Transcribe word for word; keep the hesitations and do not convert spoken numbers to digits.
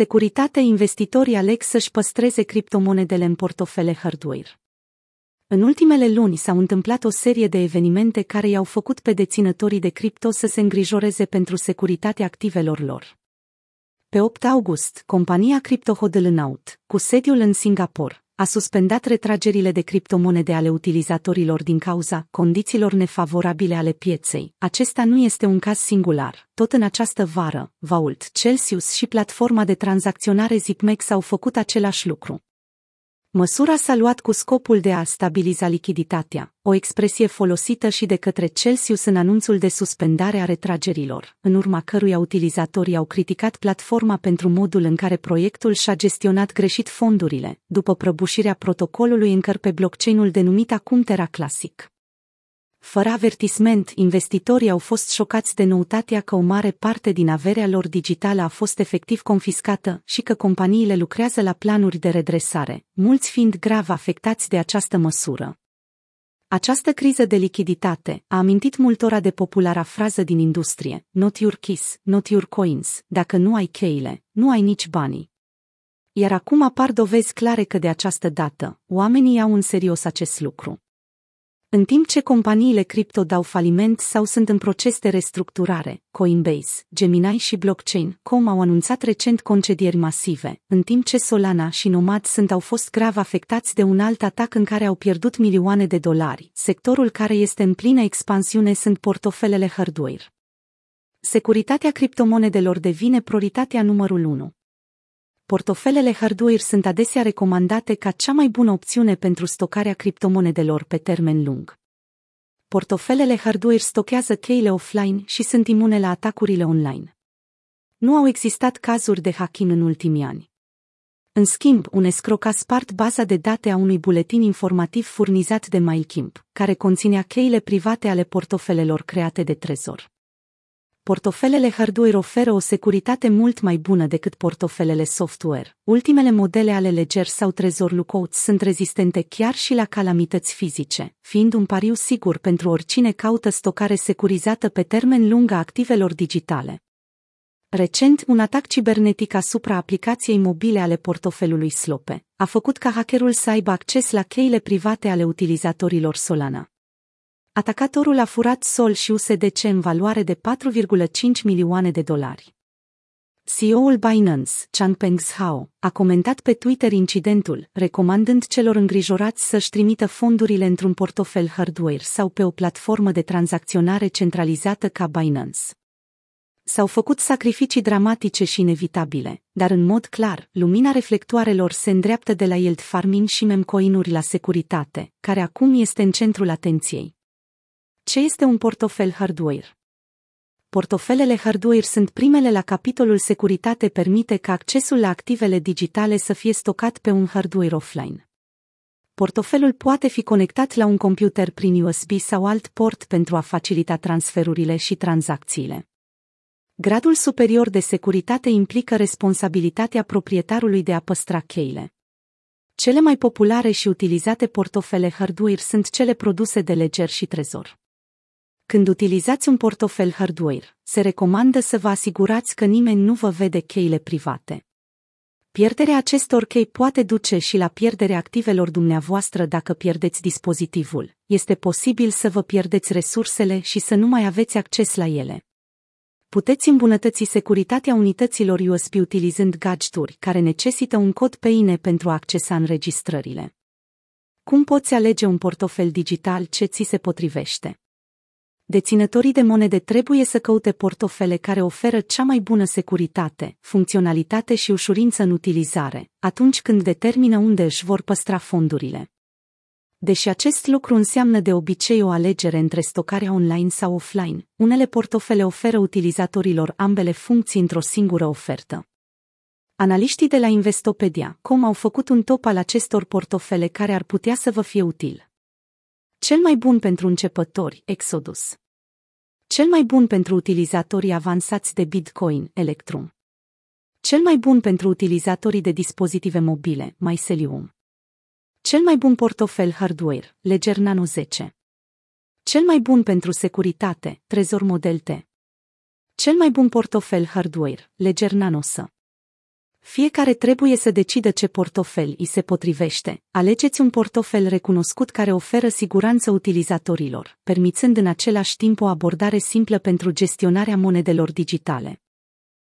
Securitate, investitorii aleg să-și păstreze criptomonedele în portofele hardware. În ultimele luni s-au întâmplat o serie de evenimente care i-au făcut pe deținătorii de cripto să se îngrijoreze pentru securitatea activelor lor. Pe opt august, compania cripto Hodlnaut, cu sediul în Singapore, a suspendat retragerile de criptomonede ale utilizatorilor din cauza condițiilor nefavorabile ale pieței. Acesta nu este un caz singular. Tot în această vară, Vault, Celsius și platforma de tranzacționare Zipmex au făcut același lucru. Măsura s-a luat cu scopul de a stabiliza lichiditatea, o expresie folosită și de către Celsius în anunțul de suspendare a retragerilor, în urma căruia utilizatorii au criticat platforma pentru modul în care proiectul și-a gestionat greșit fondurile, după prăbușirea protocolului Anchor pe blockchain-ul denumit acum Terra Classic. Fără avertisment, investitorii au fost șocați de noutatea că o mare parte din averea lor digitală a fost efectiv confiscată și că companiile lucrează la planuri de redresare, mulți fiind grav afectați de această măsură. Această criză de lichiditate a amintit multora de populara frază din industrie, not your keys, not your coins, dacă nu ai cheile, nu ai nici banii. Iar acum apar dovezi clare că de această dată, oamenii iau în serios acest lucru. În timp ce companiile cripto dau faliment sau sunt în proces de restructurare, Coinbase, Gemini și Blockchain punct com au anunțat recent concedieri masive, în timp ce Solana și Nomad sunt au fost grav afectați de un alt atac în care au pierdut milioane de dolari. Sectorul care este în plină expansiune sunt portofelele hardware. Securitatea criptomonedelor devine prioritatea numărul unu. Portofelele hardware sunt adesea recomandate ca cea mai bună opțiune pentru stocarea criptomonedelor pe termen lung. Portofelele hardware stochează cheile offline și sunt imune la atacurile online. Nu au existat cazuri de hacking în ultimii ani. În schimb, un escroc a spart baza de date a unui buletin informativ furnizat de MailChimp, care conținea cheile private ale portofelelor create de Trezor. Portofelele hardware oferă o securitate mult mai bună decât portofelele software. Ultimele modele ale Ledger sau Trezor Model T sunt rezistente chiar și la calamități fizice, fiind un pariu sigur pentru oricine caută stocare securizată pe termen lung a activelor digitale. Recent, un atac cibernetic asupra aplicației mobile ale portofelului Slope a făcut ca hackerul să aibă acces la cheile private ale utilizatorilor Solana. Atacatorul a furat S O L și U S D C în valoare de patru virgulă cinci milioane de dolari. C E O-ul Binance, Changpeng Zhao, a comentat pe Twitter incidentul, recomandând celor îngrijorați să-și trimită fondurile într-un portofel hardware sau pe o platformă de tranzacționare centralizată ca Binance. S-au făcut sacrificii dramatice și inevitabile, dar în mod clar, lumina reflectoarelor se îndreaptă de la Yield Farming și Memcoin-uri la securitate, care acum este în centrul atenției. Ce este un portofel hardware? Portofelele hardware sunt primele la capitolul securitate, permite ca accesul la activele digitale să fie stocat pe un hardware offline. Portofelul poate fi conectat la un computer prin U S B sau alt port pentru a facilita transferurile și tranzacțiile. Gradul superior de securitate implică responsabilitatea proprietarului de a păstra cheile. Cele mai populare și utilizate portofele hardware sunt cele produse de Ledger și Trezor. Când utilizați un portofel hardware, se recomandă să vă asigurați că nimeni nu vă vede cheile private. Pierderea acestor chei poate duce și la pierderea activelor dumneavoastră dacă pierdeți dispozitivul. Este posibil să vă pierdeți resursele și să nu mai aveți acces la ele. Puteți îmbunătăți securitatea unităților U S B utilizând gadgeturi care necesită un cod P I N pentru a accesa înregistrările. Cum poți alege un portofel digital ce ți se potrivește? Deținătorii de monede trebuie să căute portofele care oferă cea mai bună securitate, funcționalitate și ușurință în utilizare, atunci când determină unde își vor păstra fondurile. Deși acest lucru înseamnă de obicei o alegere între stocarea online sau offline, unele portofele oferă utilizatorilor ambele funcții într-o singură ofertă. Analiștii de la Investopedia punct com au făcut un top al acestor portofele care ar putea să vă fie util. Cel mai bun pentru începători, Exodus. Cel mai bun pentru utilizatorii avansați de Bitcoin, Electrum. Cel mai bun pentru utilizatorii de dispozitive mobile, Mycelium. Cel mai bun portofel hardware, Ledger Nano S. Cel mai bun pentru securitate, Trezor Model T. Cel mai bun portofel hardware, Ledger Nano S. Fiecare trebuie să decidă ce portofel îi se potrivește. Alegeți un portofel recunoscut care oferă siguranță utilizatorilor, permițând în același timp o abordare simplă pentru gestionarea monedelor digitale.